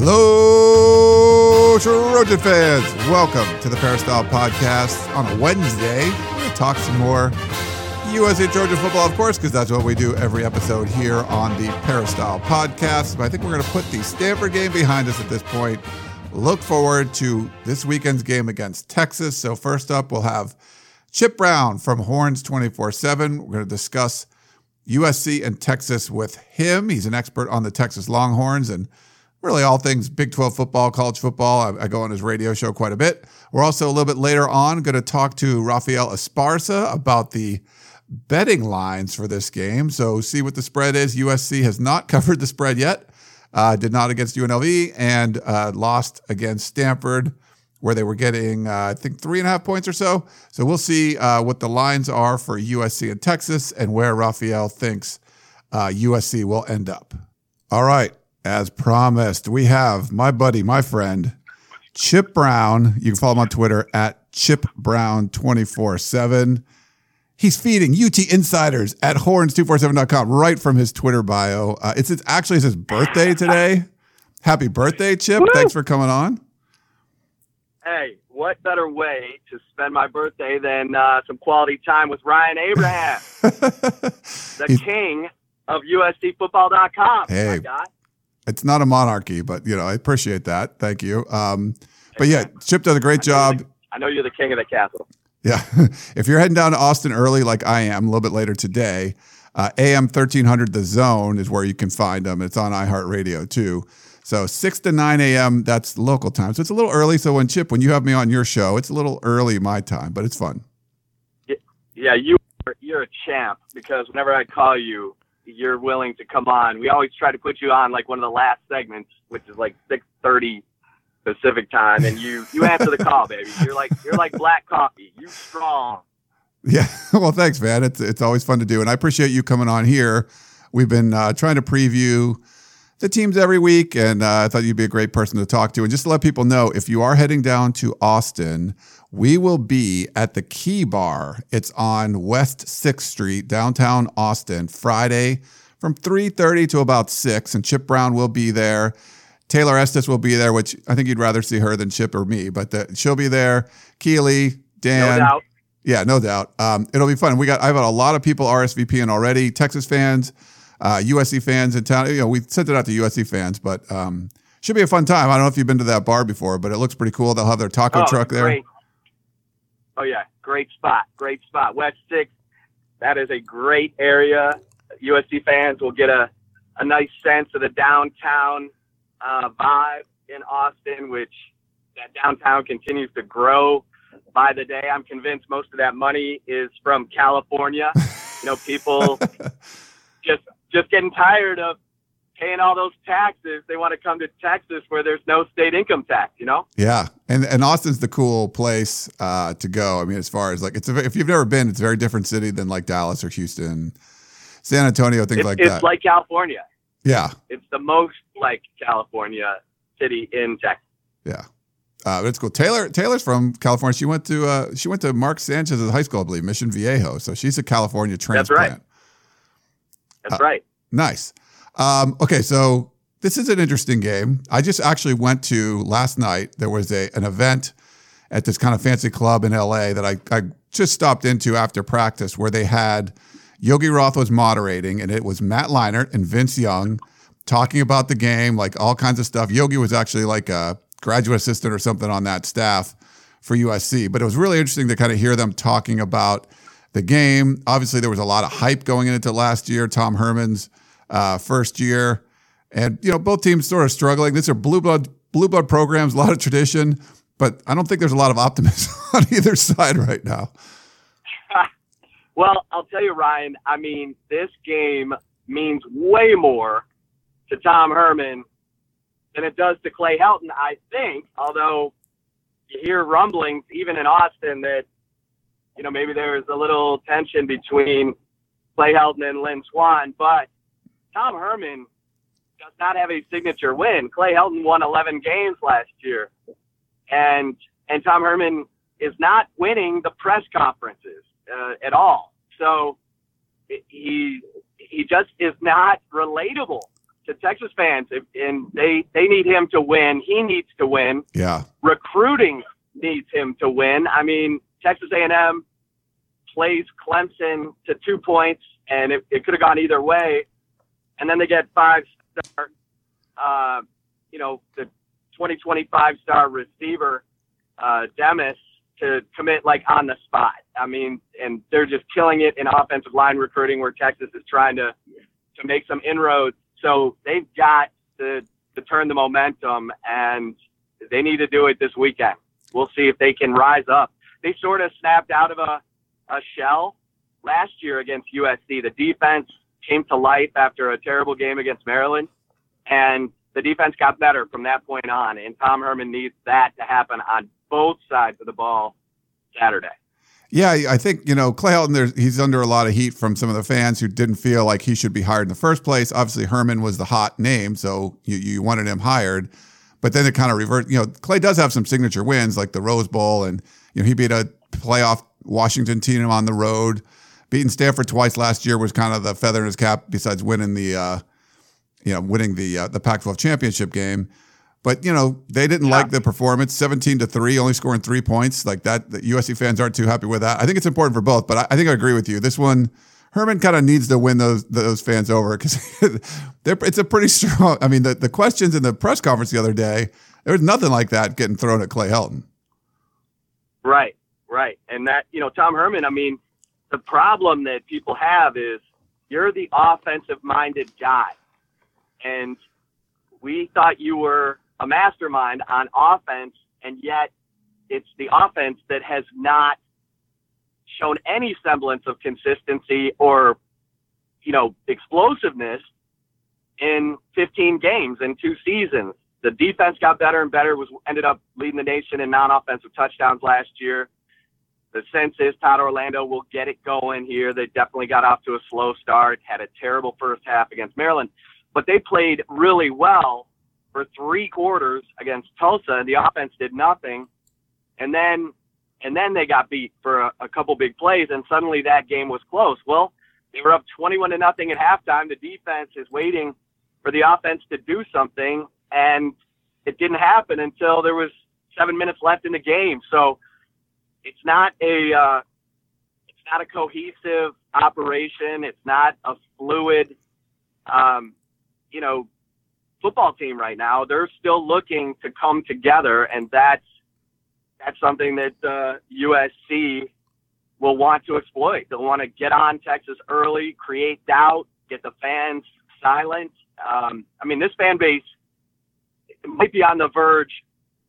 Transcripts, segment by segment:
Hello, Trojan fans. Welcome to the Peristyle Podcast on a Wednesday. We're going to talk some more USA Trojan football, of course, because that's what we do every episode here on the Peristyle Podcast. But I think we're going to put the Stanford game behind us at this point. Look forward to this weekend's game against Texas. So first up, we'll have Chip Brown from Horns247. We're going to discuss USC and Texas with him. He's an expert on the Texas Longhorns and really all things Big 12 football, college football. I go on his radio show quite a bit. We're also a little bit later on going to talk to Rafael Esparza about the betting lines for this game. So see what the spread is. USC has not covered the spread yet. Did not against UNLV and lost against Stanford where they were getting, I think, 3.5 points or so. So we'll see what the lines are for USC and Texas and where Rafael thinks USC will end up. All right. As promised, we have my buddy, my friend, Chip Brown. You can follow him on Twitter at ChipBrown247. He's feeding UT insiders at Horns247.com right from his Twitter bio. It's actually his birthday today. Happy birthday, Chip. Woo! Thanks for coming on. Hey, what better way to spend my birthday than some quality time with Ryan Abraham, the king of USCfootball.com. Hey. My guy. It's not a monarchy, but, you know, I appreciate that. Thank you. But, yeah, Chip does a great job. I know you're the king of the capital. Yeah. If you're heading down to Austin early like I am, a little bit later today, AM 1300 The Zone is where you can find them. It's on iHeartRadio, too. So 6 to 9 a.m., that's local time. So it's a little early. So, when you have me on your show, it's a little early my time, but it's fun. Yeah, you're a champ because whenever I call you, you're willing to come on. We always try to put you on like one of the last segments, which is like 6:30 Pacific time, and you answer the call, baby. You're like black coffee. You strong. Yeah. Well, thanks, man. It's always fun to do, and I appreciate you coming on here. We've been trying to preview the teams every week, and I thought you'd be a great person to talk to. And just to let people know, if you are heading down to Austin, we will be at the Key Bar. It's on West 6th Street, downtown Austin, Friday from 3:30 to about 6. And Chip Brown will be there. Taylor Estes will be there, which I think you'd rather see her than Chip or me. But she'll be there. Keely, Dan. No doubt. Yeah, no doubt. It'll be fun. I've got a lot of people RSVPing already. Texas fans, USC fans in town. You know, we sent it out to USC fans, but should be a fun time. I don't know if you've been to that bar before, but it looks pretty cool. They'll have their taco truck there. Great. Oh, yeah. Great spot. West 6, that is a great area. USC fans will get a nice sense of the downtown vibe in Austin, which that downtown continues to grow by the day. I'm convinced most of that money is from California. You know, people just getting tired of paying all those taxes. They want to come to Texas where there's no state income tax, you know? Yeah. And Austin's the cool place to go. I mean, as far as like, if you've never been, it's a very different city than like Dallas or Houston, San Antonio, things like that. It's like California. Yeah. It's the most like California city in Texas. Yeah. But it's cool. Taylor's from California. She went to Mark Sanchez's high school, I believe, Mission Viejo. So she's a California transplant. That's right. Nice. Okay, so this is an interesting game. I just actually went to last night. There was an event at this kind of fancy club in LA that I just stopped into after practice where they had Yogi Roth was moderating, and it was Matt Leinart and Vince Young talking about the game, like all kinds of stuff. Yogi was actually like a graduate assistant or something on that staff for USC, but it was really interesting to kind of hear them talking about the game. Obviously, there was a lot of hype going into last year, Tom Herman's first year, and you know both teams sort of struggling. These are blue blood programs, a lot of tradition, but I don't think there's a lot of optimism on either side right now. Well, I'll tell you, Ryan. I mean, this game means way more to Tom Herman than it does to Clay Helton, I think, although you hear rumblings, even in Austin, that, you know, maybe there was a little tension between Clay Helton and Lynn Swan, but Tom Herman does not have a signature win. Clay Helton won 11 games last year, and Tom Herman is not winning the press conferences at all. So he just is not relatable to Texas fans, and they need him to win. He needs to win. Yeah. Recruiting needs him to win. I mean, Texas A&M plays Clemson to 2 points, and it could have gone either way. And then they get five-star, the 2025 star receiver, Demis, to commit like on the spot. I mean, and they're just killing it in offensive line recruiting, where Texas is trying to make some inroads. So they've got to turn the momentum, and they need to do it this weekend. We'll see if they can rise up. They sort of snapped out of a shell last year against USC. The defense came to life after a terrible game against Maryland, and the defense got better from that point on, and Tom Herman needs that to happen on both sides of the ball Saturday. Yeah, I think, Clay Helton, he's under a lot of heat from some of the fans who didn't feel like he should be hired in the first place. Obviously, Herman was the hot name, so you wanted him hired. But then it kind of reversed. Clay does have some signature wins, like the Rose Bowl, and he beat a playoff Washington team on the road. Beating Stanford twice last year was kind of the feather in his cap, besides winning the Pac-12 championship game. But, they didn't like the performance, 17-3, only scoring 3 points like that. The USC fans aren't too happy with that. I think it's important for both, but I think I agree with you. This one, Herman kind of needs to win those fans over, because it's a pretty strong – I mean, the questions in the press conference the other day, there was nothing like that getting thrown at Clay Helton. Right. And that, Tom Herman, I mean, the problem that people have is you're the offensive-minded guy, and we thought you were – a mastermind on offense, and yet it's the offense that has not shown any semblance of consistency or, explosiveness in 15 games in 2 seasons. The defense got better and better, ended up leading the nation in non-offensive touchdowns last year. The sense is Todd Orlando will get it going here. They definitely got off to a slow start, had a terrible first half against Maryland, but they played really well for 3 quarters against Tulsa, and the offense did nothing. And then they got beat for a couple big plays, and suddenly that game was close. Well, they were up 21-0 at halftime. The defense is waiting for the offense to do something, and it didn't happen until there was 7 minutes left in the game. So it's not a cohesive operation. It's not a fluid, football team right now. They're still looking to come together, and that's something that USC will want to exploit. They'll want to get on Texas early, create doubt, get the fans silent. This fan base might be on the verge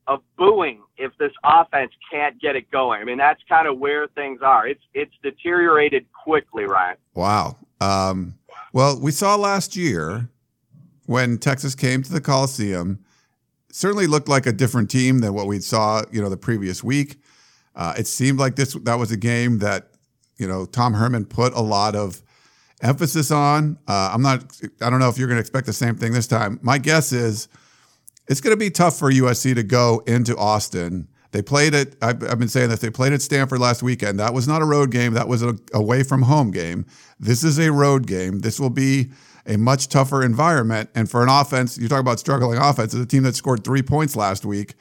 of booing if this offense can't get it going. I mean, that's kind of where things are. It's deteriorated quickly, Ryan. Wow. Well, we saw last year, when Texas came to the Coliseum, certainly looked like a different team than what we saw, the previous week. It seemed like that was a game that, Tom Herman put a lot of emphasis on. I don't know if you're going to expect the same thing this time. My guess is it's going to be tough for USC to go into Austin. They played it. I've been saying that they played at Stanford last weekend. That was not a road game. That was an away from home game. This is a road game. This will be a much tougher environment. And for an offense, you talk about struggling offense, as a team that scored 3 points last week.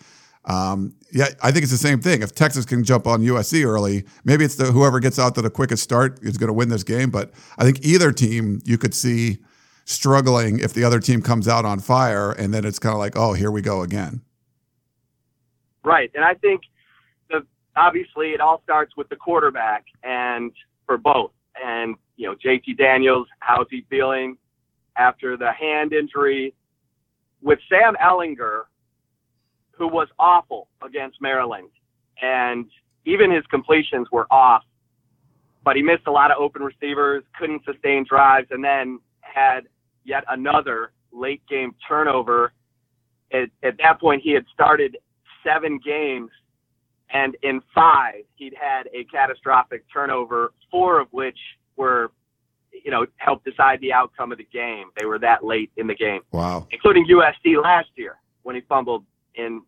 I think it's the same thing. If Texas can jump on USC early, maybe it's whoever gets out to the quickest start is going to win this game. But I think either team you could see struggling if the other team comes out on fire, and then it's kind of like, oh, here we go again. Right. And I think obviously it all starts with the quarterback, and for both. And, JT Daniels, how's he feeling after the hand injury? With Sam Ehlinger, who was awful against Maryland, and even his completions were off, but he missed a lot of open receivers, couldn't sustain drives, and then had yet another late game turnover at that point he had started 7 games, and in 5 he'd had a catastrophic turnover, 4 of which were, you know, helped decide the outcome of the game. They were that late in the game. Wow. Including USC last year when he fumbled in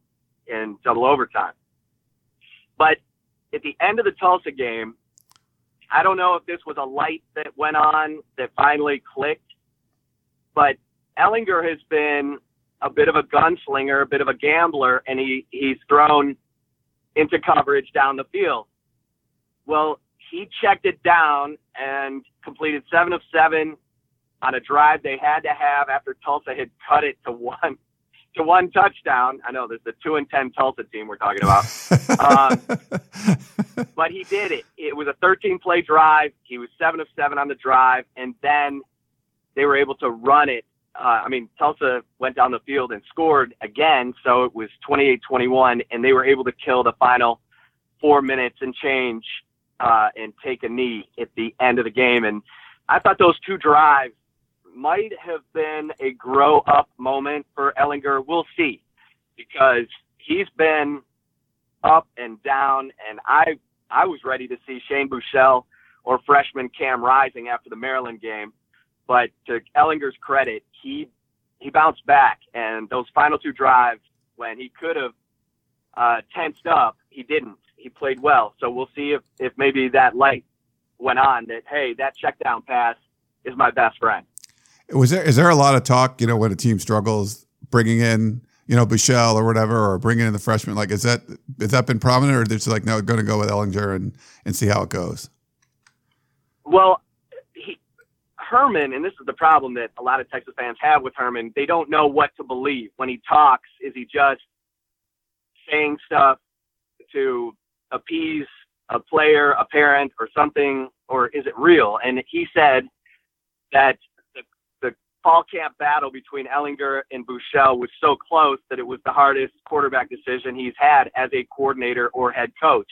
double overtime. But at the end of the Tulsa game, I don't know if this was a light that went on that finally clicked, but Ellinger has been a bit of a gunslinger, a bit of a gambler, and he's thrown into coverage down the field. Well, he checked it down and completed 7 of 7 on a drive they had to have after Tulsa had cut it to one touchdown. I know there's the 2-10 Tulsa team we're talking about. But he did it. It was a 13-play drive. He was 7 of 7 on the drive, and then they were able to run it. Tulsa went down the field and scored again, so it was 28-21, and they were able to kill the final 4 minutes and change and take a knee at the end of the game. And I thought those 2 drives might have been a grow-up moment for Ellinger. We'll see, because he's been up and down, and I was ready to see Shane Buechele or freshman Cam Rising after the Maryland game. But to Ellinger's credit, he bounced back, and those final 2 drives, when he could have tensed up, he didn't. He played well. So we'll see if maybe that light went on that, hey, that check down pass is my best friend. Is there a lot of talk, you know, when a team struggles, bringing in, you know, Buechele or whatever, or bringing in the freshman? Like, has that been prominent, or it's like, no, we're going to go with Ellinger and see how it goes? Well, Herman, and this is the problem that a lot of Texas fans have with Herman, they don't know what to believe. When he talks, is he just saying stuff to appease a player, a parent, or something, or is it real? And he said that the fall camp battle between Ellinger and Buechele was so close that it was the hardest quarterback decision he's had as a coordinator or head coach.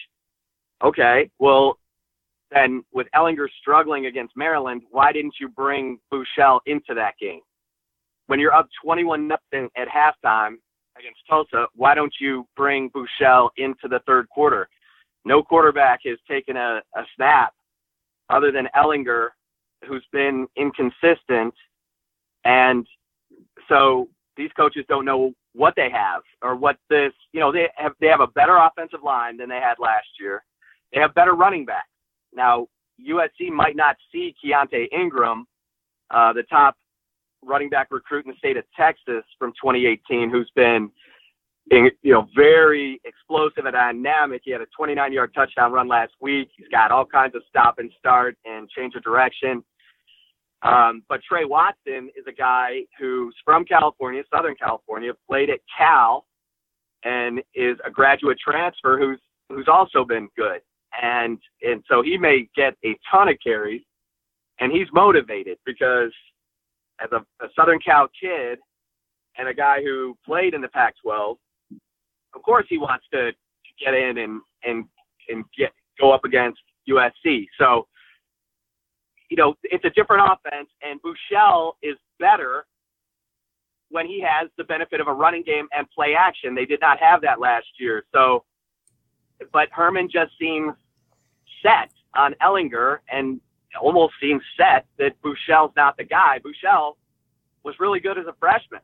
Okay, well, then with Ellinger struggling against Maryland, why didn't you bring Buechele into that game? When you're up 21-0 at halftime against Tulsa, why don't you bring Buechele into the third quarter? No quarterback has taken a snap other than Ellinger, who's been inconsistent. And so these coaches don't know what they have or what this, you know, they have a better offensive line than they had last year. They have better running backs. Now, USC might not see Keaontay Ingram, the top running back recruit in the state of Texas from 2018, who's been, very explosive and dynamic. He had a 29-yard touchdown run last week. He's got all kinds of stop and start and change of direction. But Tre Watson is a guy who's from California, Southern California, played at Cal, and is a graduate transfer who's also been good. And so he may get a ton of carries, and he's motivated because as a Southern Cal kid and a guy who played in the Pac-12, of course he wants to get in and go up against USC. So, it's a different offense, and Buechele is better when he has the benefit of a running game and play action. They did not have that last year. So, but Herman just seems set on Ellinger and almost seems set that Buechel's not the guy. Buechele was really good as a freshman.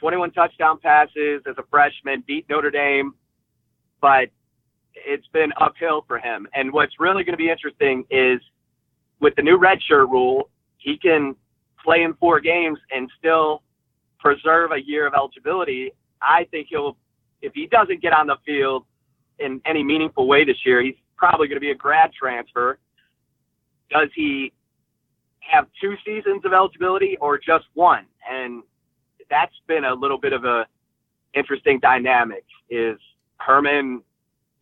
21 touchdown passes as a freshman, beat Notre Dame, but it's been uphill for him. And what's really going to be interesting is with the new redshirt rule, he can play in 4 games and still preserve a year of eligibility. I think if he doesn't get on the field in any meaningful way this year, he's probably going to be a grad transfer. Does he have 2 seasons of eligibility or just 1? And that's been a little bit of a interesting dynamic. Is Herman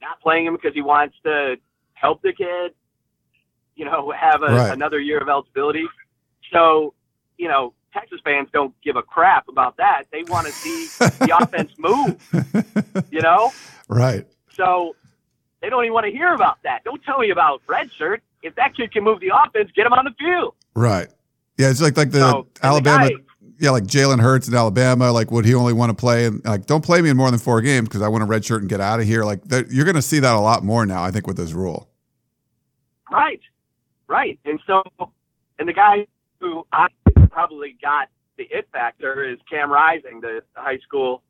not playing him because he wants to help the kid, have another year of eligibility? So, Texas fans don't give a crap about that. They want to see the offense move, Right. So they don't even want to hear about that. Don't tell me about redshirt. If that kid can move the offense, get him on the field. Right. Yeah, it's like the Alabama yeah, like Jalen Hurts in Alabama, like would he only want to play and like don't play me in more than four games because I want a red shirt and get out of here. Like you're going to see that a lot more now, I think, with this rule. Right. And so, and the guy who I probably got the it factor is Cam Rising, the high school.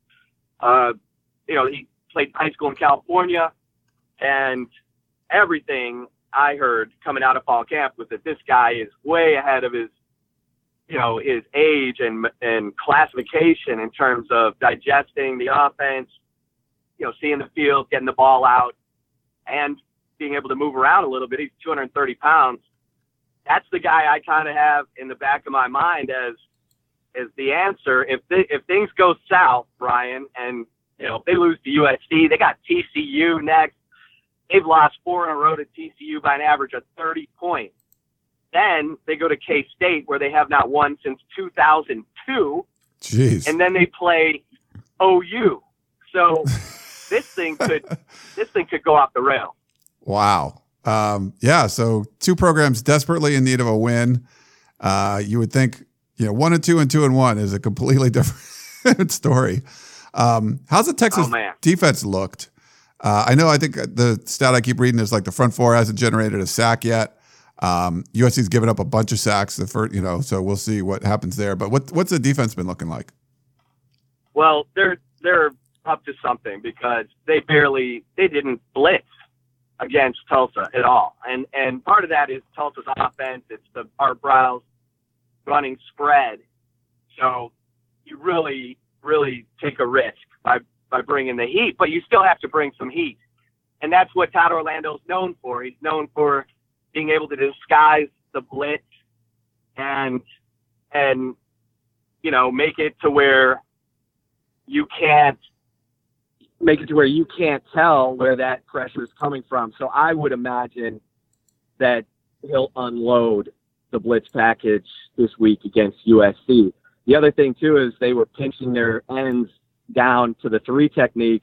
He played high school in California, and everything I heard coming out of fall camp was that this guy is way ahead of his, his age and classification in terms of digesting the offense, seeing the field, getting the ball out, and being able to move around a little bit. He's 230 pounds. That's the guy I kind of have in the back of my mind as the answer. If things go south, Brian, and if they lose to USC, they got TCU next. They've lost four in a row to TCU by an average of 30 points. Then they go to K-State, where they have not won since 2002. Jeez. And then they play OU. So this thing could go off the rail. Wow. So two programs desperately in need of a win. You would think, 1-2 and 2-1 is a completely different story. How's the Texas defense looked? I think the stat I keep reading is like the front four hasn't generated a sack yet. USC's given up a bunch of sacks the first, so we'll see what happens there. But what's the defense been looking like? Well, they're up to something because they didn't blitz against Tulsa at all. And part of that is Tulsa's offense. It's the Art Briles running spread. So you really, really take a risk by bringing the heat, but you still have to bring some heat. And that's what Todd Orlando's known for. He's known for being able to disguise the blitz and make it to where you can't tell where that pressure is coming from. So I would imagine that he'll unload the blitz package this week against USC. The other thing too is they were pinching their ends down to the three technique.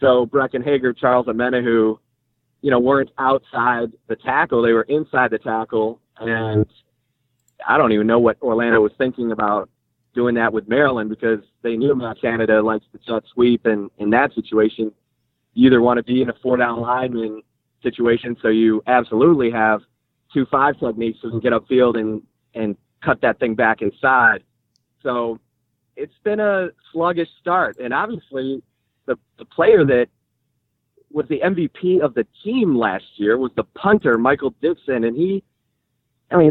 So Breckyn Hager, Charles Amenahu, weren't outside the tackle. They were inside the tackle. And I don't even know what Orlando was thinking about doing that with Maryland, because they knew about Canada likes to shut sweep. And in that situation, you either want to be in a four-down lineman situation, so you absolutely have 2-5 techniques so you can get upfield and cut that thing back inside. So it's been a sluggish start. And obviously the player that was the MVP of the team last year was the punter, Michael Dickson. And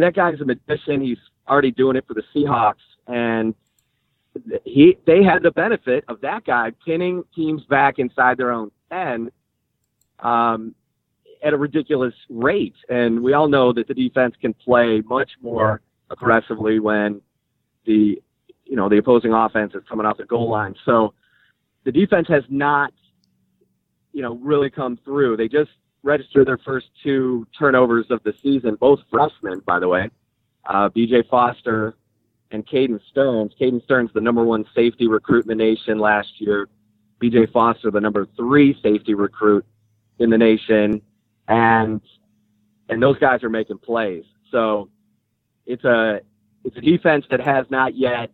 that guy's a magician. He's already doing it for the Seahawks. And they had the benefit of that guy pinning teams back inside their own 10 at a ridiculous rate. And we all know that the defense can play much more aggressively when the opposing offense is coming off the goal line. So the defense has not really come through. They just registered their first two turnovers of the season, both freshmen, by the way, B.J. Foster and Caden Sterns. Caden Sterns, the number one safety recruit in the nation last year. B.J. Foster, the number three safety recruit in the nation. And those guys are making plays. So it's a defense that has not yet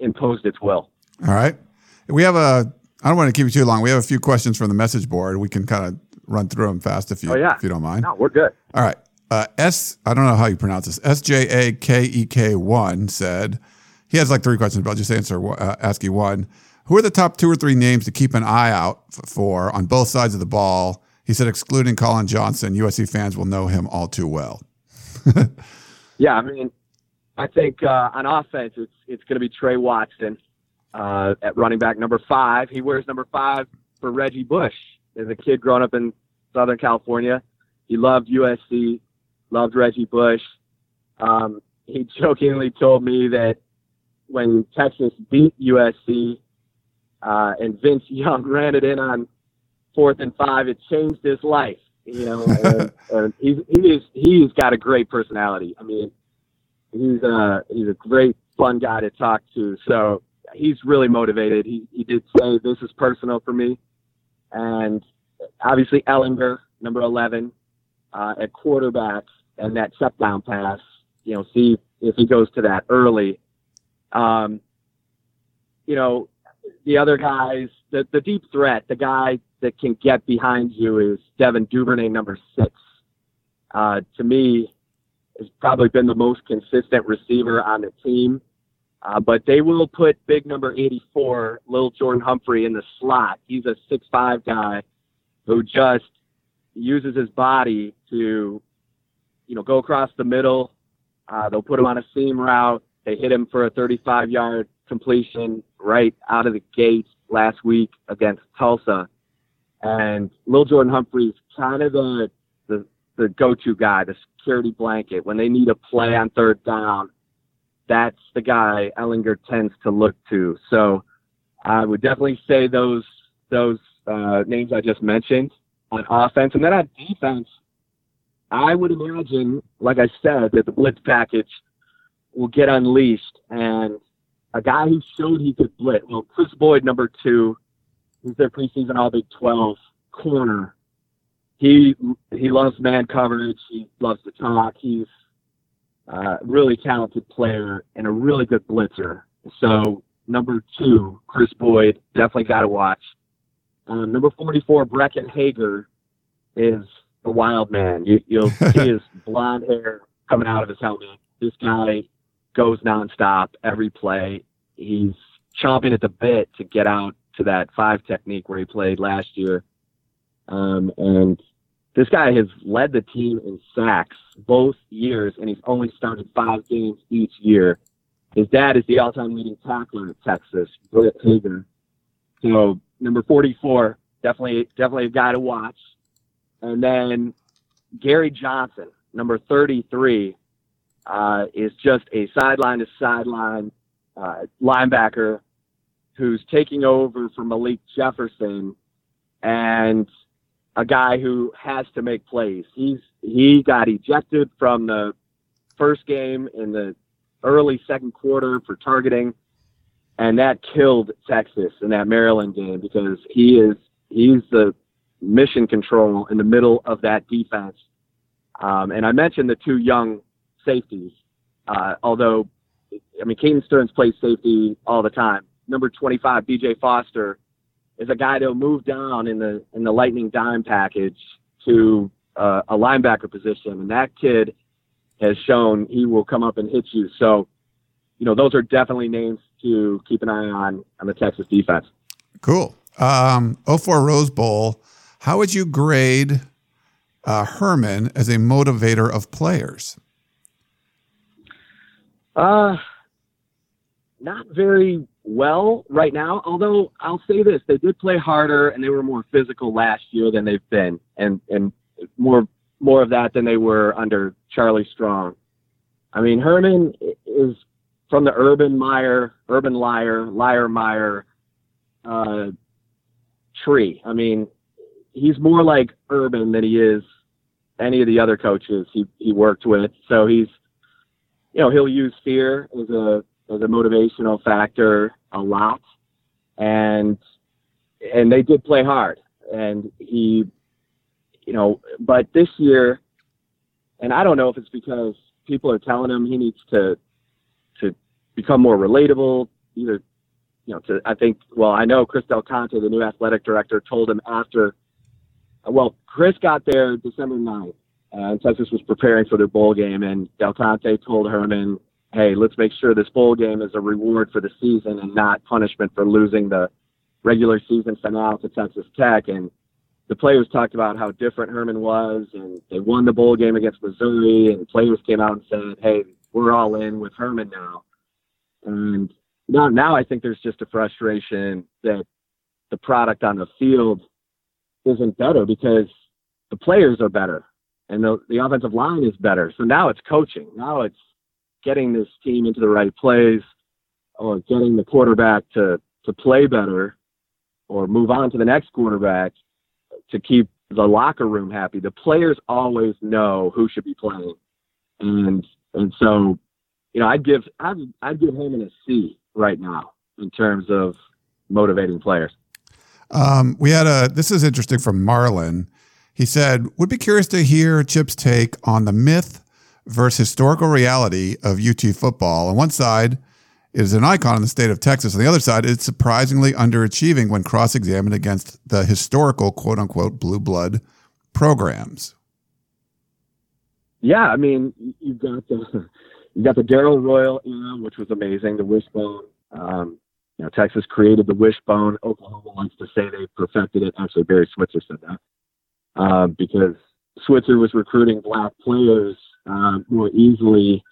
imposed its will. All right. We have I don't want to keep you too long. We have a few questions from the message board. We can kind of run through them fast if you don't mind. No, we're good. All right. I don't know how you pronounce this. SJAKEK1 said, he has like three questions, but I'll just ask you one. Who are the top two or three names to keep an eye out for on both sides of the ball? He said, excluding Colin Johnson, USC fans will know him all too well. Yeah, I think on offense, it's going to be Tre Watson. At running back, number 5. He wears number 5 for Reggie Bush. As a kid growing up in Southern California, he loved USC, loved Reggie Bush. He jokingly told me that when Texas beat USC and Vince Young ran it in on 4th and 5, it changed his life. And he's got a great personality. He's a great fun guy to talk to. So he's really motivated. He did say, this is personal for me. And obviously Ellinger, number 11, at quarterback, and that shutdown pass, see if he goes to that early. You know, the other guys, the deep threat, the guy that can get behind you is Devin Duvernay, number 6. To me, has probably been the most consistent receiver on the team. But they will put big number 84, Lil Jordan Humphrey, in the slot. He's a 6'5 guy who just uses his body to, you know, go across the middle. They'll put him on a seam route. They hit him for a 35-yard completion right out of the gate last week against Tulsa. And Lil Jordan Humphrey's kind of the go-to guy, the security blanket. When they need a play on third down, that's the guy Ellinger tends to look to. So I would definitely say those names I just mentioned on offense. And then on defense, I would imagine, like I said, that the blitz package will get unleashed. And a guy who showed he could blitz, well, Kris Boyd, number 2, he's their preseason All-Big 12 corner. He loves man coverage. He loves to talk. He's a really talented player and a really good blitzer. So number 2, Kris Boyd, definitely got to watch. Number 44, Breckyn Hager, is a wild man. You'll see his blonde hair coming out of his helmet. This guy goes nonstop every play. He's chomping at the bit to get out to that 5 technique where he played last year. And this guy has led the team in sacks both years, and he's only started 5 games each year. His dad is the all-time leading tackler at Texas, Brett Hager. So number 44, definitely a guy to watch. And then Gary Johnson, number 33, is just a sideline-to-sideline linebacker who's taking over for Malik Jefferson, and a guy who has to make plays. He got ejected from the first game in the early second quarter for targeting, and that killed Texas in that Maryland game because he's the mission control in the middle of that defense. And I mentioned the 2 young safeties, although, I mean, Caden Sterns plays safety all the time. Number 25, B.J. Foster, is a guy that'll move down in the lightning dime package to a linebacker position. And that kid has shown he will come up and hit you. So, you know, those are definitely names to keep an eye on the Texas defense. Cool. 04 Rose Bowl, how would you grade Herman as a motivator of players? Not very well right now, although I'll say this, they did play harder and they were more physical last year than they've been, and more of that than they were under Charlie Strong. I mean, Herman is from the urban liar, tree. I mean, he's more like Urban than he is any of the other coaches he worked with. So he's, you know, he'll use fear as a motivational factor a lot. And they did play hard, and he, you know, but this year, and I don't know if it's because people are telling him he needs to become more relatable, either, you know, I know Chris Del Conte, the new athletic director, told him after, well, Chris got there December 9th, and Texas was preparing for their bowl game, and Del Conte told Herman, hey, let's make sure this bowl game is a reward for the season and not punishment for losing the regular season finale to Texas Tech. And the players talked about how different Herman was, and they won the bowl game against Missouri, and players came out and said, hey, we're all in with Herman now. And now I think there's just a frustration that the product on the field isn't better because the players are better and the offensive line is better. So now it's coaching. Now it's getting this team into the right plays, or getting the quarterback to play better or move on to the next quarterback to keep the locker room happy. The players always know who should be playing. And so, you know, I'd give Herman a C right now in terms of motivating players. This is interesting from Marlon. He said, would be curious to hear Chip's take on the myth versus historical reality of UT football. On one side, It is an icon in the state of Texas. On the other side, it's surprisingly underachieving when cross-examined against the historical, quote-unquote, blue blood programs. Yeah, I mean, you've got the Darrell Royal era, which was amazing, the wishbone. Texas created the wishbone. Oklahoma likes to say they perfected it. Actually, Barry Switzer said that because Switzer was recruiting black players more easily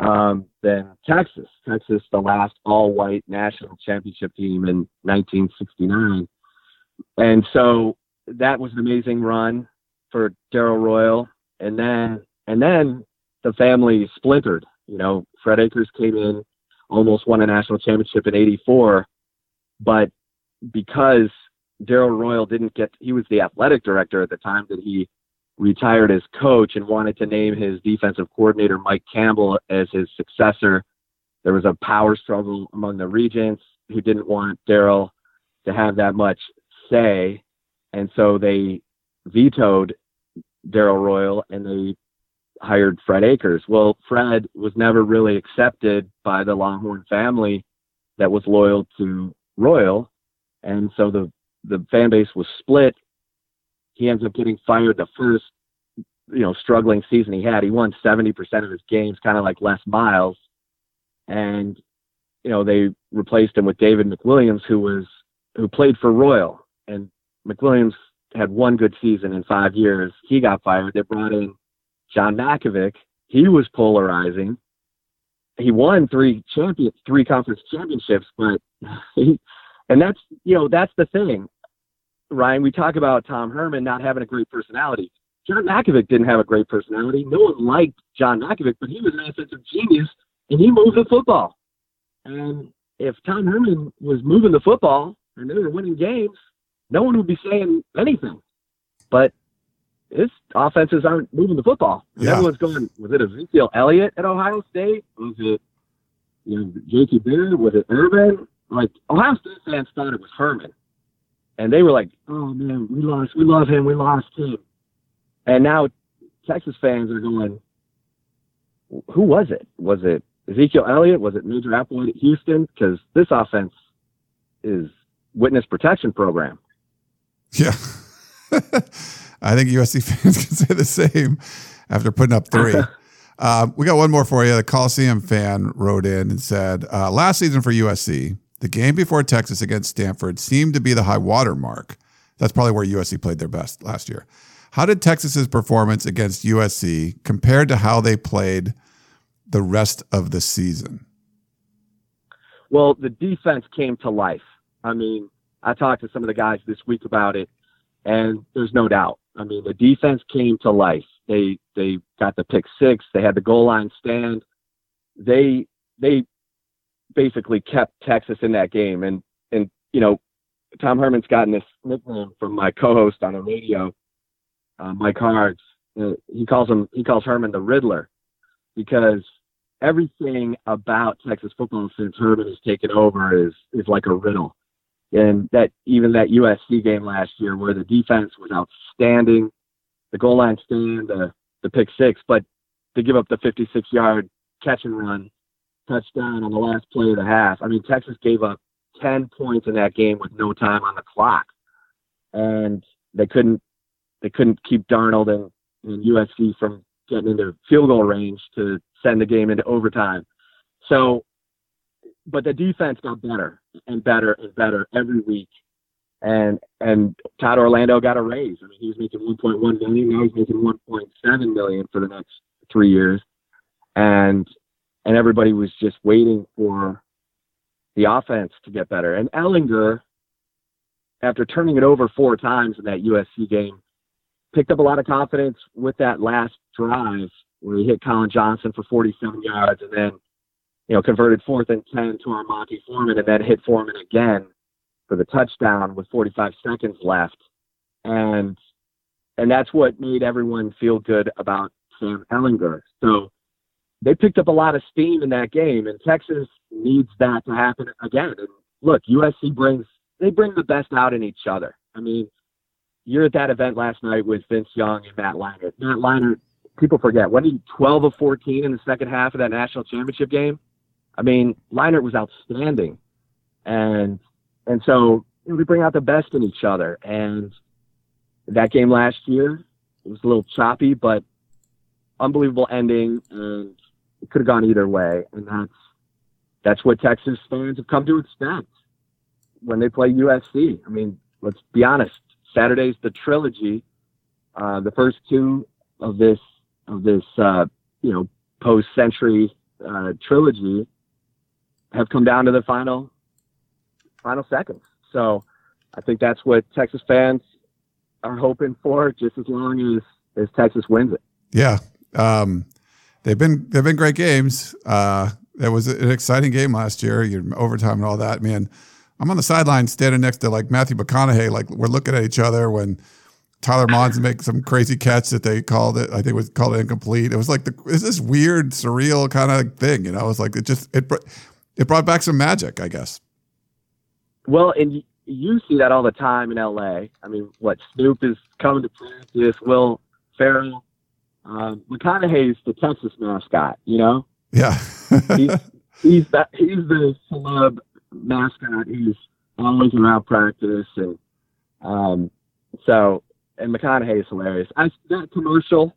than Texas. Texas, the last all-white national championship team in 1969. And so that was an amazing run for Darrell Royal. And then the family splintered. Fred Akers came in, almost won a national championship in 1984, but because Darrell Royal he was the athletic director at the time that he retired as coach and wanted to name his defensive coordinator, Mike Campbell, as his successor. There was a power struggle among the regents who didn't want Darrell to have that much say. And so they vetoed Darrell Royal and they hired Fred Akers. Well, Fred was never really accepted by the Longhorn family that was loyal to Royal. And so the fan base was split. He ends up getting fired the first, struggling season he had. He won 70% of his games, kind of like Les Miles. And, they replaced him with David McWilliams, who played for Royal. And McWilliams had one good season in 5 years. He got fired. They brought in John Mackovic. He was polarizing. He won three conference championships, but that's the thing. Ryan, we talk about Tom Herman not having a great personality. John Mackovic didn't have a great personality. No one liked John Mackovic, but he was an offensive genius, and he moved the football. And if Tom Herman was moving the football and they were winning games, no one would be saying anything. But his offenses aren't moving the football. Yeah. Everyone's going, was it Ezekiel Elliott at Ohio State? Was it J.T. Beard? Was it Urban? Like, Ohio State fans thought it was Herman. And they were like, oh, man, we love him, we lost him. And now Texas fans are going, who was it? Was it Ezekiel Elliott? Was it Major Applewhite at Houston? Because this offense is witness protection program. Yeah. I think USC fans can say the same after putting up three. We got one more for you. The Coliseum fan wrote in and said, last season for USC, the game before Texas against Stanford seemed to be the high water mark. That's probably where USC played their best last year. How did Texas's performance against USC compare to how they played the rest of the season? Well, the defense came to life. I mean, I talked to some of the guys this week about it, and there's no doubt. I mean, the defense came to life. They got the pick six. They had the goal line stand. They basically kept Texas in that game. And Tom Herman's gotten this nickname from my co-host on the radio, Mike Hards. He calls Herman the Riddler, because everything about Texas football since Herman has taken over is like a riddle. And even that USC game last year where the defense was outstanding, the goal line stand, the pick six, but to give up the 56-yard catch and run touchdown on the last play of the half. I mean, Texas gave up 10 points in that game with no time on the clock, and they couldn't keep Darnold and USC from getting into field goal range to send the game into overtime. So, but the defense got better and better and better every week. And Todd Orlando got a raise. I mean, he was making $1.1 million. Now he's making $1.7 million for the next 3 years. And everybody was just waiting for the offense to get better. And Ellinger, after turning it over 4 times in that USC game, picked up a lot of confidence with that last drive where he hit Colin Johnson for 47 yards and then, converted 4th and 10 to Armonte Foreman and then hit Foreman again for the touchdown with 45 seconds left. And that's what made everyone feel good about Sam Ellinger. So they picked up a lot of steam in that game, and Texas needs that to happen again. And look, USC bring the best out in each other. I mean, you're at that event last night with Vince Young and Matt Leinart. Matt Leinart, people forget, wasn't he 12 of 14 in the second half of that national championship game? I mean, Leinart was outstanding. And so we bring out the best in each other. And that game last year, it was a little choppy, but unbelievable ending. And it could have gone either way. And that's what Texas fans have come to expect when they play USC. I mean, let's be honest. Saturday's the trilogy. The first two of this you know, post-century trilogy have come down to the final seconds. So I think that's what Texas fans are hoping for, just as long as Texas wins it. Yeah. They've been great games. That was an exciting game last year. Your overtime and all that, man. I'm on the sideline standing next to like Matthew McConaughey. Like, we're looking at each other when Tyler Mons makes some crazy catch that they called it. I think it was called incomplete. It was like it's this weird, surreal kind of thing. You know, it was like it brought back some magic, I guess. Well, and you see that all the time in L.A. I mean, what, Snoop is coming to practice, Will Ferrell. McConaughey's the Texas mascot, you know? Yeah. he's the celeb mascot. He's always around practice. And McConaughey is hilarious. That commercial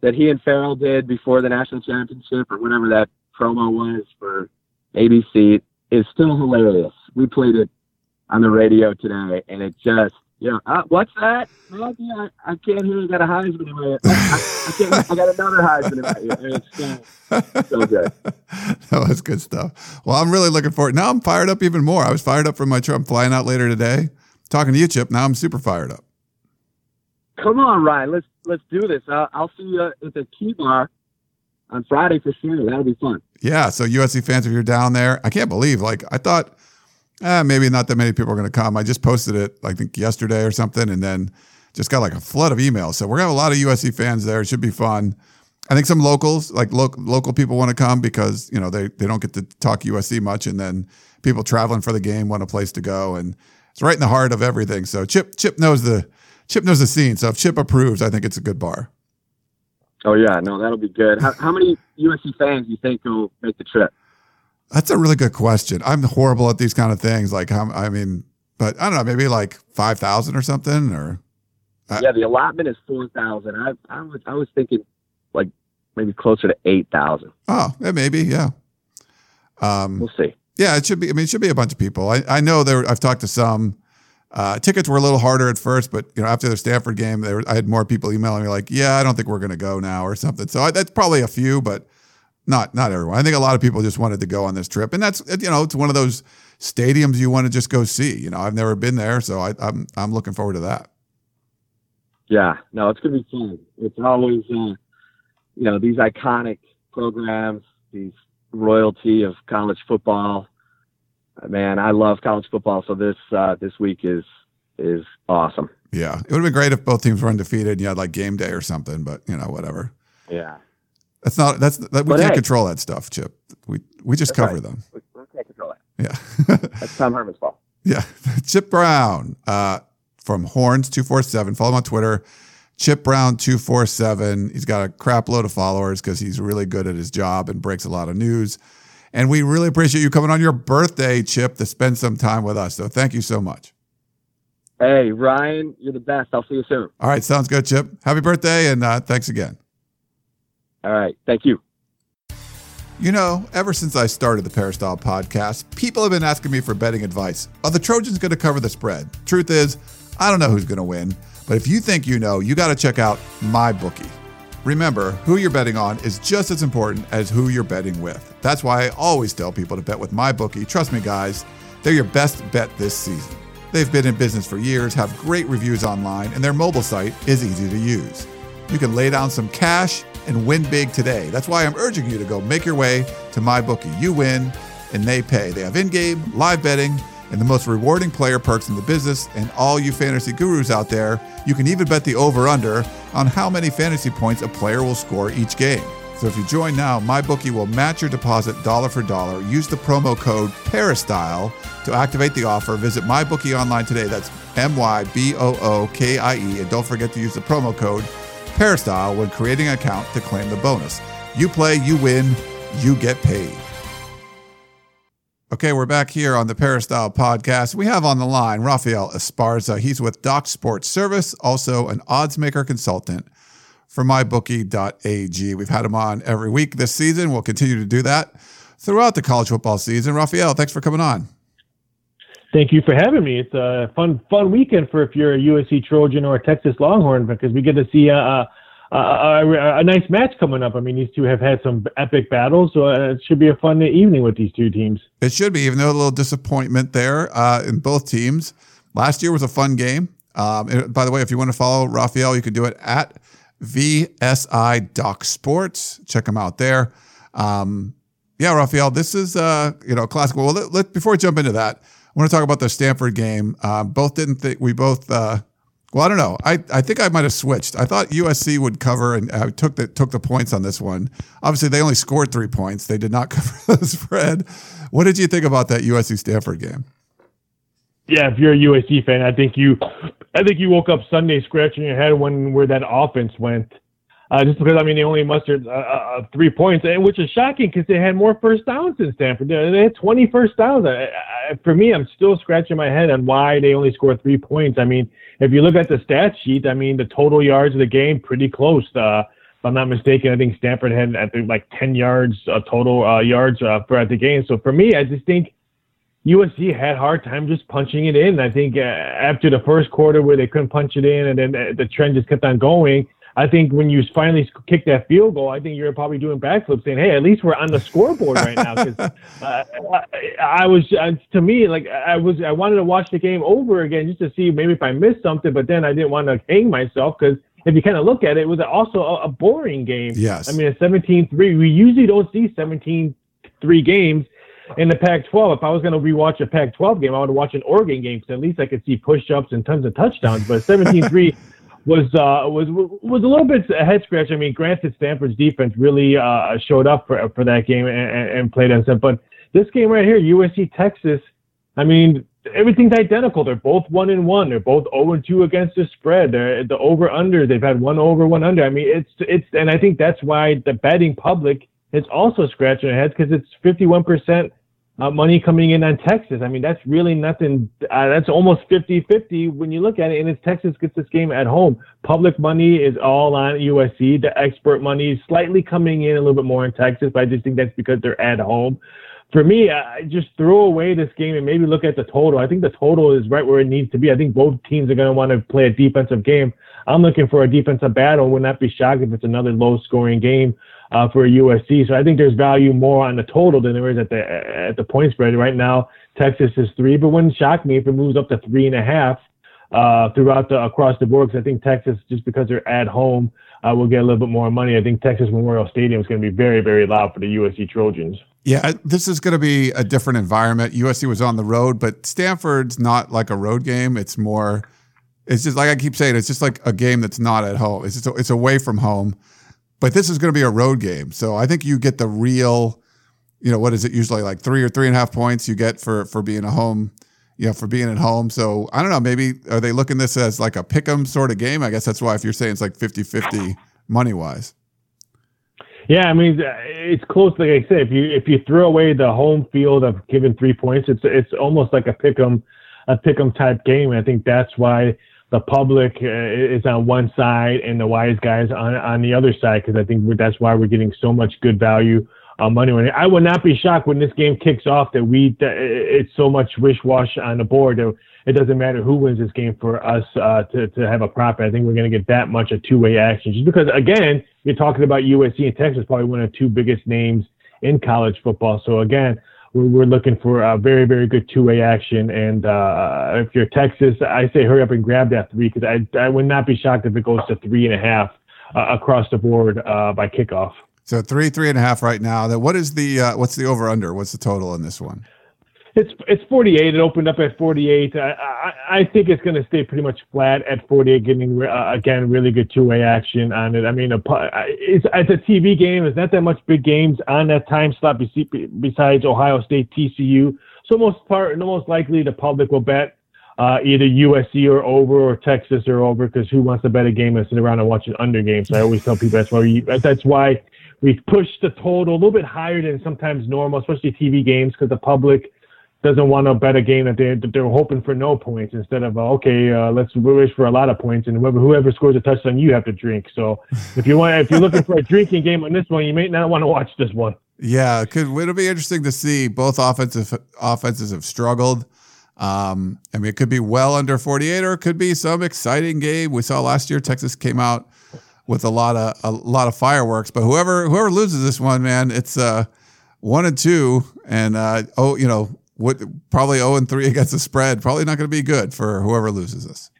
that he and Ferrell did before the national championship, or whatever that promo was for ABC, is still hilarious. We played it on the radio today, and it just, you know, what's that? Well, yeah, I can't hear. You got a Heisman in my ear. I got another Heisman in my ear. It's so good. That was good stuff. Well, I'm really looking forward. Now I'm fired up even more. I was fired up for my trip. I'm flying out later today. Talking to you, Chip. Now I'm super fired up. Come on, Ryan. Let's do this. I'll see you at the Key Bar on Friday for sure. That'll be fun. Yeah. So USC fans, if you're down there, I can't believe. Like, I thought, maybe not that many people are going to come. I just posted it, I think, yesterday or something, and then just got like a flood of emails. So we're gonna have a lot of USC fans there. It should be fun. I think some locals, like local people, want to come because, you know, they don't get to talk USC much, and then people traveling for the game want a place to go, and it's right in the heart of everything. So Chip knows the scene. So if Chip approves, I think it's a good bar. Oh yeah, no, that'll be good. How many USC fans do you think will make the trip? That's a really good question. I'm horrible at these kind of things. Like, but I don't know, maybe like 5,000 or something. Or yeah, the allotment is 4,000. I was thinking like maybe closer to 8,000. Oh, maybe, yeah. We'll see. Yeah, it should be. I mean, it should be a bunch of people. I know there. I've talked to some. Tickets were a little harder at first, but you know, after the Stanford game, I had more people emailing me like, "Yeah, I don't think we're going to go now" or something. So that's probably a few, but not everyone. I think a lot of people just wanted to go on this trip, and that's, you know, it's one of those stadiums you want to just go see. You know, I've never been there, so I'm looking forward to that. Yeah, no, it's going to be fun. It's always you know, these iconic programs, these royalty of college football. Man, I love college football, so this week is awesome. Yeah, it would have been great if both teams were undefeated and you had like game day or something, but you know, whatever. Yeah, we can't control that stuff, Chip. We just cover them. We can't control that. Yeah, that's Tom Herman's fault. Yeah, Chip Brown from Horns247. Follow him on Twitter, Chip Brown 247. He's got a crap load of followers because he's really good at his job and breaks a lot of news. And we really appreciate you coming on your birthday, Chip, to spend some time with us. So thank you so much. Hey, Ryan, you're the best. I'll see you soon. All right. Sounds good, Chip. Happy birthday, and thanks again. All right. Thank you. You know, ever since I started the Peristyle Podcast, people have been asking me for betting advice. Are the Trojans going to cover the spread? Truth is, I don't know who's going to win. But if you think you know, you got to check out MyBookie. Remember, who you're betting on is just as important as who you're betting with. That's why I always tell people to bet with MyBookie. Trust me, guys, they're your best bet this season. They've been in business for years, have great reviews online, and their mobile site is easy to use. You can lay down some cash and win big today. That's why I'm urging you to go make your way to MyBookie. You win, and they pay. They have in-game, live betting, and the most rewarding player perks in the business. And all you fantasy gurus out there, you can even bet the over-under on how many fantasy points a player will score each game. So if you join now, MyBookie will match your deposit dollar for dollar. Use the promo code PERISTYLE to activate the offer. Visit MyBookie online today. That's MyBookie. And don't forget to use the promo code PERISTYLE when creating an account to claim the bonus. You play, you win, you get paid. Okay, we're back here on the Peristyle Podcast. We have on the line Rafael Esparza. He's with Doc Sports Service, also an oddsmaker consultant for mybookie.ag. We've had him on every week this season. We'll continue to do that throughout the college football season. Rafael, thanks for coming on. Thank you for having me. It's a fun weekend for if you're a USC Trojan or a Texas Longhorn, because we get to see a nice match coming up. I mean, these two have had some epic battles, so it should be a fun evening with these two teams. It should be, even though a little disappointment there in both teams. Last year was a fun game. By the way, if you want to follow Rafael, you can do it at VSI Doc Sports. Check them out there. Yeah, Rafael, this is classic. Well, before we jump into that, I want to talk about the Stanford game. I don't know. I think I might have switched. I thought USC would cover, and I took the points on this one. Obviously, they only scored 3 points. They did not cover the spread. What did you think about that USC-Stanford game? Yeah, if you're a USC fan, I think you woke up Sunday scratching your head where that offense went. Just because, I mean, they only mustered 3 points, which is shocking because they had more first downs than Stanford. They had 20 first downs. For me, I'm still scratching my head on why they only scored 3 points. I mean, if you look at the stat sheet, I mean, the total yards of the game, pretty close. If I'm not mistaken, I think Stanford had, I think, like 10 yards total yards throughout the game. So for me, I just think USC had a hard time just punching it in. I think after the first quarter where they couldn't punch it in and then the trend just kept on going, I think when you finally kick that field goal, I think you're probably doing backflips saying, hey, at least we're on the scoreboard right now. Cause, I wanted to watch the game over again just to see maybe if I missed something, but then I didn't want to hang myself because if you kind of look at it, it was also a boring game. Yes. I mean, a 17-3, we usually don't see 17-3 games in the Pac-12. If I was going to rewatch a Pac-12 game, I would watch an Oregon game because at least I could see push-ups and tons of touchdowns, but 17-3 – was a little bit a head scratch. I mean, granted, Stanford's defense really showed up for that game and played on set. But this game right here, USC Texas, I mean, everything's identical. They're both 1-1. They're both 0-2 against the spread. They're the over-under. They've had one over, one under. I mean, it's and I think that's why the betting public is also scratching their heads because it's 51%. Money coming in on Texas. I mean, that's really nothing. That's almost 50-50 when you look at it. And it's Texas gets this game at home. Public money is all on USC. The expert money is slightly coming in a little bit more in Texas, but I just think that's because they're at home. For me, I just throw away this game and maybe look at the total. I think the total is right where it needs to be. I think both teams are going to want to play a defensive game. I'm looking for a defensive battle. Would not be shocked if it's another low-scoring game for USC. So I think there's value more on the total than there is at the point spread. Right now, Texas is 3, but wouldn't shock me if it moves up to 3.5 across the board. Because I think Texas, just because they're at home, will get a little bit more money. I think Texas Memorial Stadium is going to be very, very loud for the USC Trojans. Yeah, this is going to be a different environment. USC was on the road, but Stanford's not like a road game. It's more, it's just like I keep saying, it's just like a game that's not at home. It's just it's away from home. But this is going to be a road game. So I think you get the real, what is it usually like 3 or 3.5 points you get for being a home, for being at home. So I don't know, maybe are they looking this as like a pick 'em sort of game? I guess that's why if you're saying it's like 50-50 money wise. Yeah, I mean, it's close. Like I said, if you throw away the home field of giving 3 points, it's almost like a pick 'em type game. And I think that's why the public is on one side and the wise guys on the other side, because I think that's why we're getting so much good value on money. I would not be shocked when this game kicks off that it's so much wish-wash on the board. It doesn't matter who wins this game for us to have a profit. I think we're going to get that much of two-way action. Just because, again, you're talking about USC and Texas, probably one of the two biggest names in college football. So, again, we're looking for a very, very good two-way action. And if you're Texas, I say hurry up and grab that 3 because I would not be shocked if it goes to 3.5 across the board by kickoff. So 3.5 right now. Then what is the what's the over-under? What's the total on this one? It's 48. It opened up at 48. I think it's going to stay pretty much flat at 48, getting, again, really good two-way action on it. I mean, it's a TV game. There's not that much big games on that time slot besides Ohio State, TCU. So most likely the public will bet either USC or over or Texas or over, because who wants to bet a game and sit around and watch an under game? So I always tell people that's why we push the total a little bit higher than sometimes normal, especially TV games, because the public – doesn't want to bet a game that they're hoping for no points instead of, let's wish for a lot of points, and whoever scores a touchdown, you have to drink. So if you're looking for a drinking game on this one, you may not want to watch this one. Yeah, 'cause it'll be interesting to see. Both offenses have struggled. It could be well under 48, or it could be some exciting game. We saw last year Texas came out with a lot of fireworks, but whoever loses this one, man, it's 1-2, and probably 0-3 against the spread. Probably not going to be good for whoever loses this.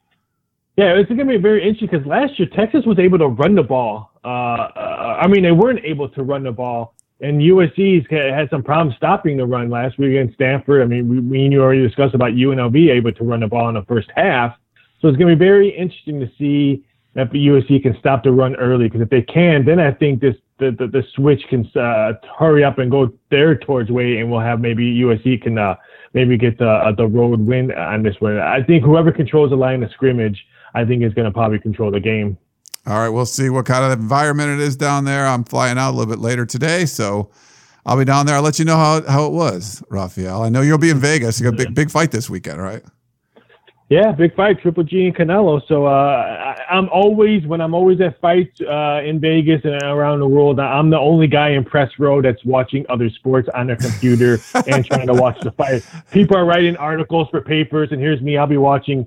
Yeah, it's going to be very interesting because last year Texas was able to run the ball. They weren't able to run the ball. And USC's had some problems stopping the run last week against Stanford. I mean, we already discussed about UNLV able to run the ball in the first half. So it's going to be very interesting to see if USC can stop the run early, because if they can, then I think the switch can hurry up and go their towards way, and we'll have maybe USC can maybe get the road win on this one. I think whoever controls the line of scrimmage, I think is going to probably control the game. All right, we'll see what kind of environment it is down there. I'm flying out a little bit later today, so I'll be down there. I'll let you know how it was, Rafael. I know you'll be in Vegas. You got a big fight this weekend, right? Yeah, big fight, Triple G and Canelo. So I'm always at fights in Vegas and around the world, I'm the only guy in press row that's watching other sports on their computer and trying to watch the fight. People are writing articles for papers, and here's me. I'll be watching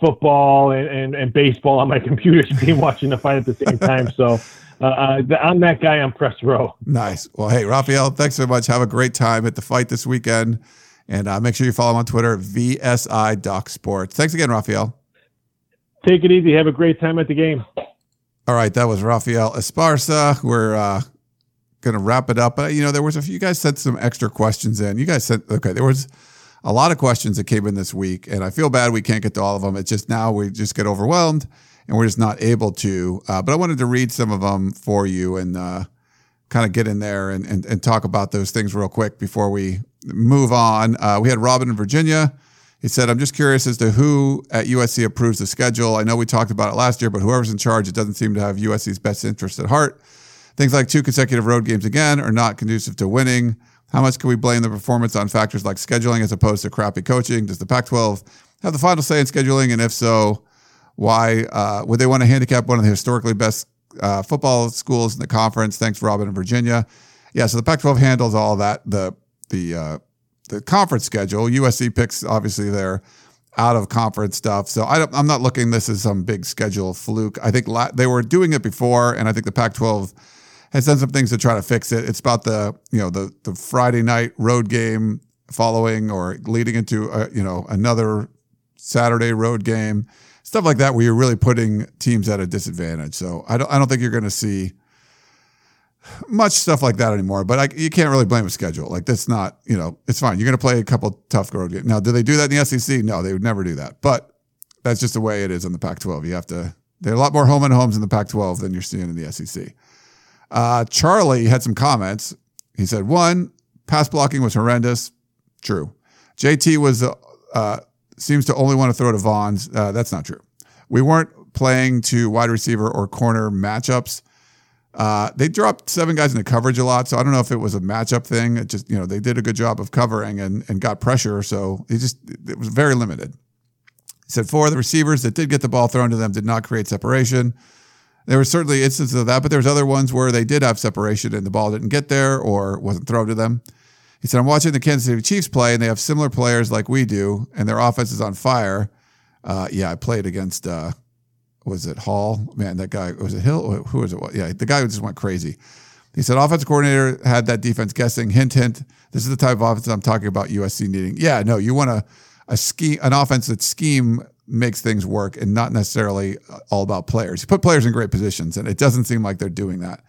football and baseball on my computer screen, watching the fight at the same time. So I'm that guy on press row. Nice. Well, hey, Rafael, thanks so much. Have a great time at the fight this weekend. And make sure you follow him on Twitter, VSI Doc Sports. Thanks again, Rafael. Take it easy. Have a great time at the game. All right. That was Rafael Esparza. We're going to wrap it up. There was a few, you guys sent some extra questions in. You guys said, there was a lot of questions that came in this week, and I feel bad we can't get to all of them. It's just now we just get overwhelmed, and we're just not able to. But I wanted to read some of them for you and kind of get in there and talk about those things real quick before we move on. We had Robin in Virginia. He said, I'm just curious as to who at USC approves the schedule. I know we talked about it last year, but whoever's in charge, it doesn't seem to have USC's best interest at heart. Things like 2 consecutive road games again are not conducive to winning. How much can we blame the performance on factors like scheduling as opposed to crappy coaching? Does the Pac-12 have the final say in scheduling? And if so, why would they want to handicap one of the historically best football schools in the conference? Thanks, Robin in Virginia. Yeah, so the Pac-12 handles all that, the conference schedule. USC picks, obviously, their out-of-conference stuff. So I'm not looking this as some big schedule fluke. I think they were doing it before, and I think the Pac-12 has done some things to try to fix it. It's about the Friday night road game following or leading into another Saturday road game, stuff like that, where you're really putting teams at a disadvantage. So I don't think you're going to see much stuff like that anymore. But you can't really blame a schedule like that's not it's fine. You're going to play a couple tough road games. Now, do they do that in the SEC? No, they would never do that. But that's just the way it is in the Pac-12. There are a lot more home and homes in the Pac-12 than you're seeing in the SEC. Charlie had some comments. He said, 1, pass blocking was horrendous. True. JT was seems to only want to throw to Vaughns. That's not true. We weren't playing to wide receiver or corner matchups. They dropped 7 guys into coverage a lot, so I don't know if it was a matchup thing. It just, they did a good job of covering and got pressure, so it was very limited. He said, 4, the receivers that did get the ball thrown to them did not create separation. There were certainly instances of that, but there was other ones where they did have separation and the ball didn't get there or wasn't thrown to them. He said, I'm watching the Kansas City Chiefs play, and they have similar players like we do, and their offense is on fire. I played against, was it Hall? Man, that guy, was it Hill? Who was it? Yeah, the guy who just went crazy. He said, offensive coordinator had that defense guessing. Hint, hint. This is the type of offense I'm talking about USC needing. Yeah, no, you want an offense that scheme makes things work and not necessarily all about players. You put players in great positions, and it doesn't seem like they're doing that.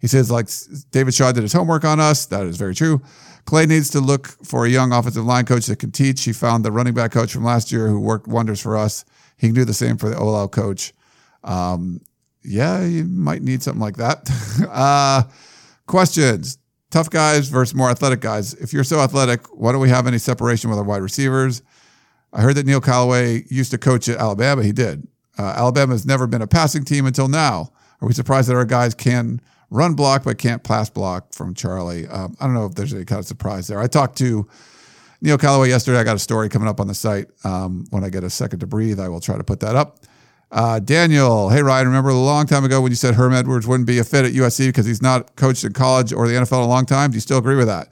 He says, like David Shaw did his homework on us. That is very true. Clay needs to look for a young offensive line coach that can teach. He found the running back coach from last year who worked wonders for us. He can do the same for the OL coach. You might need something like that. Questions. Tough guys versus more athletic guys. If you're so athletic, why don't we have any separation with our wide receivers? I heard that Neil Calloway used to coach at Alabama. He did. Alabama has never been a passing team until now. Are we surprised that our guys can run block but can't pass block? From Charlie. I don't know if there's any kind of surprise there. I talked to Neil Calloway yesterday. I got a story coming up on the site. When I get a second to breathe, I will try to put that up. Daniel, hey, Ryan, remember a long time ago when you said Herm Edwards wouldn't be a fit at USC because he's not coached in college or the NFL in a long time? Do you still agree with that?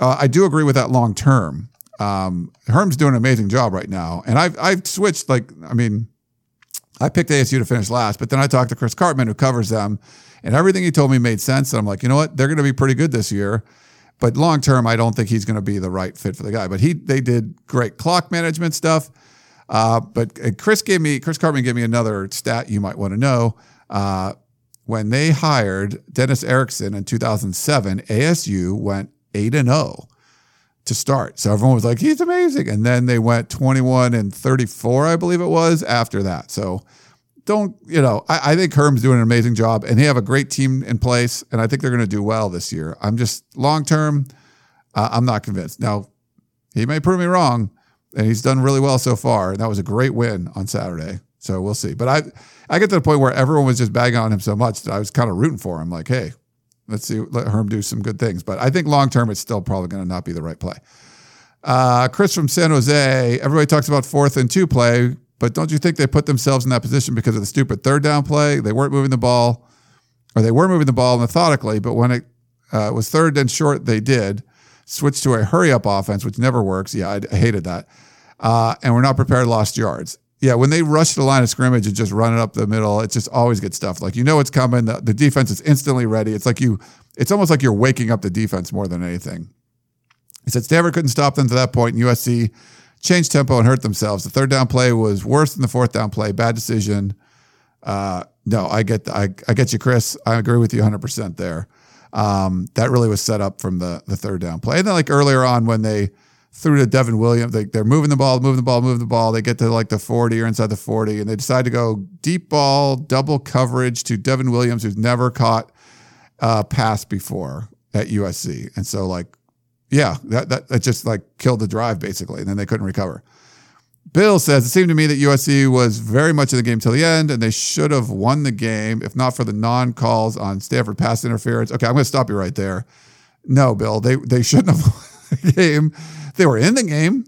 I do agree with that long term. Herm's doing an amazing job right now. And I've switched, I picked ASU to finish last, but then I talked to Chris Cartman, who covers them, and everything he told me made sense. And I'm like, you know what? They're going to be pretty good this year. But long term, I don't think he's going to be the right fit for the guy. But they did great clock management stuff. But Chris Cartman gave me another stat you might want to know. When they hired Dennis Erickson in 2007, ASU went 8-0 to start. So everyone was like, he's amazing. And then they went 21-34, I believe it was, after that. So I think Herm's doing an amazing job, and they have a great team in place, and I think they're going to do well this year. I'm just long-term, I'm not convinced. Now, he may prove me wrong, and he's done really well so far. And that was a great win on Saturday. So we'll see. But I get to the point where everyone was just bagging on him so much that I was kind of rooting for him. Like, hey, let's see, let Herm do some good things. But I think long-term, it's still probably going to not be the right play. Chris from San Jose, everybody talks about 4th-and-2 play, but don't you think they put themselves in that position because of the stupid 3rd-down play? They weren't moving the ball, or they were moving the ball methodically, but when it was 3rd and short, they did. Switched to a hurry-up offense, which never works. Yeah, I hated that. And we're not prepared, lost yards. Yeah, when they rush the line of scrimmage and just run it up the middle, it's just always good stuff. Like, you know it's coming. The defense is instantly ready. It's almost like you're waking up the defense more than anything. He said Stanford couldn't stop them to that point, and USC changed tempo and hurt themselves. The 3rd-down play was worse than the 4th-down play. Bad decision. No, I get you, Chris. I agree with you 100% there. That really was set up from the 3rd-down play. And then like earlier on when they threw to Devin Williams, they're moving the ball. They get to like the 40 or inside the 40, and they decide to go deep ball, double coverage to Devin Williams, who's never caught a pass before at USC. And so that just like killed the drive basically, and then they couldn't recover. Bill says, it seemed to me that USC was very much in the game till the end, and they should have won the game if not for the non-calls on Stanford pass interference. Okay, I'm going to stop you right there. No, Bill, they shouldn't have won the game. They were in the game.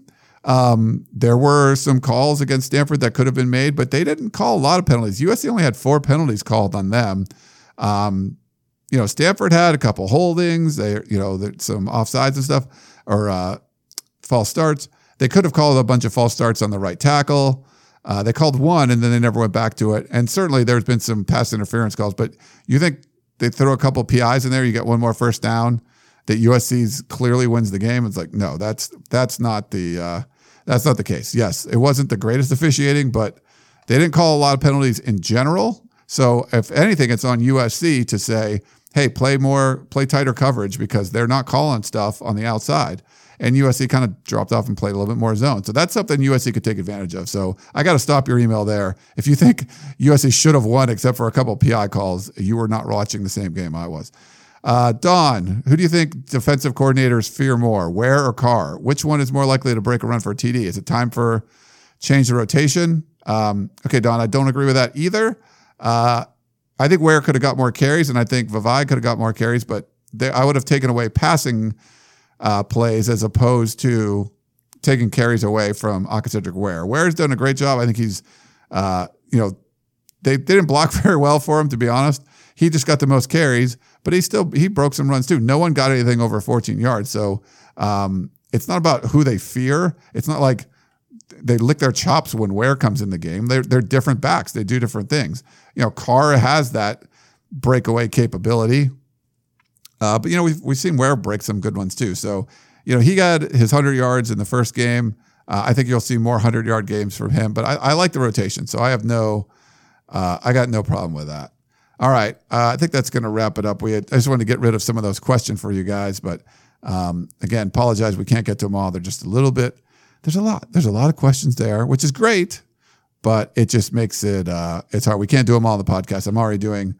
There were some calls against Stanford that could have been made, but they didn't call a lot of penalties. USC only had 4 penalties called on them. Stanford had a couple holdings. There's some offsides and stuff, or false starts. They could have called a bunch of false starts on the right tackle. They called one, and then they never went back to it. And certainly there's been some pass interference calls, but you think they throw a couple PIs in there, you get one more first down, that USC's clearly wins the game? It's like, no, that's not the case. Yes, it wasn't the greatest officiating, but they didn't call a lot of penalties in general. So if anything, it's on USC to say, hey, play tighter coverage, because they're not calling stuff on the outside. And USC kind of dropped off and played a little bit more zone. So that's something USC could take advantage of. So I got to stop your email there. If you think USC should have won except for a couple of PI calls, you were not watching the same game I was. Don, who do you think defensive coordinators fear more, Ware or Carr? Which one is more likely to break a run for a TD? Is it time for change the rotation? Okay, Don, I don't agree with that either. I think Ware could have got more carries, and I think Vavai could have got more carries, but I would have taken away passing plays as opposed to taking carries away from Akacedric Ware. Ware's done a great job. I think he's, they didn't block very well for him, to be honest. He just got the most carries, but he broke some runs too. No one got anything over 14 yards. So it's not about who they fear. It's not like they lick their chops when Ware comes in the game. They're different backs. They do different things. Carr has that breakaway capability. But we've seen Ware break some good ones too. So, he got his 100 yards in the first game. I think you'll see more 100-yard games from him. But I like the rotation, so I got no problem with that. All right, I think that's going to wrap it up. I just wanted to get rid of some of those questions for you guys, but again, apologize we can't get to them all. They're just a little bit. There's a lot of questions there, which is great, but it just makes it it's hard. We can't do them all on the podcast. I'm already doing,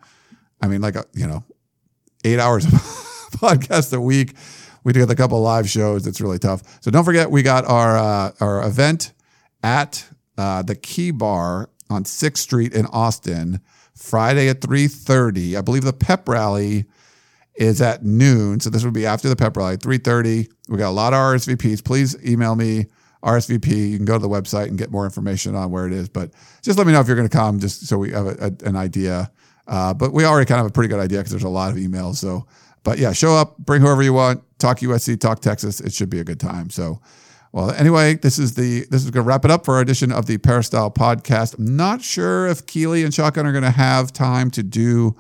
8 hours of podcast a week. We did a couple of live shows. It's really tough. So don't forget, we got our event at the Key Bar on 6th Street in Austin, Friday at 3:30. I believe the pep rally is at noon. So this would be after the pep rally, 3:30. We got a lot of RSVPs. Please email me, RSVP. You can go to the website and get more information on where it is. But just let me know if you're going to come, just so we have an idea. But we already kind of have a pretty good idea because there's a lot of emails. So, but yeah, show up, bring whoever you want, talk USC, talk Texas. It should be a good time. So, well, anyway, this is going to wrap it up for our edition of the Peristyle Podcast. I'm not sure if Keely and Shotgun are going to have time to do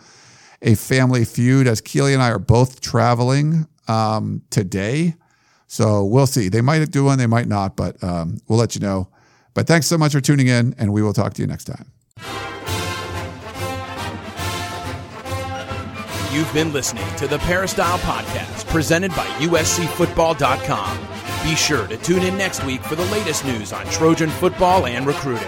a family feud, as Keely and I are both traveling today. So we'll see. They might do one, they might not, but we'll let you know. But thanks so much for tuning in, and we will talk to you next time. You've been listening to the Peristyle Podcast, presented by USCfootball.com. Be sure to tune in next week for the latest news on Trojan football and recruiting.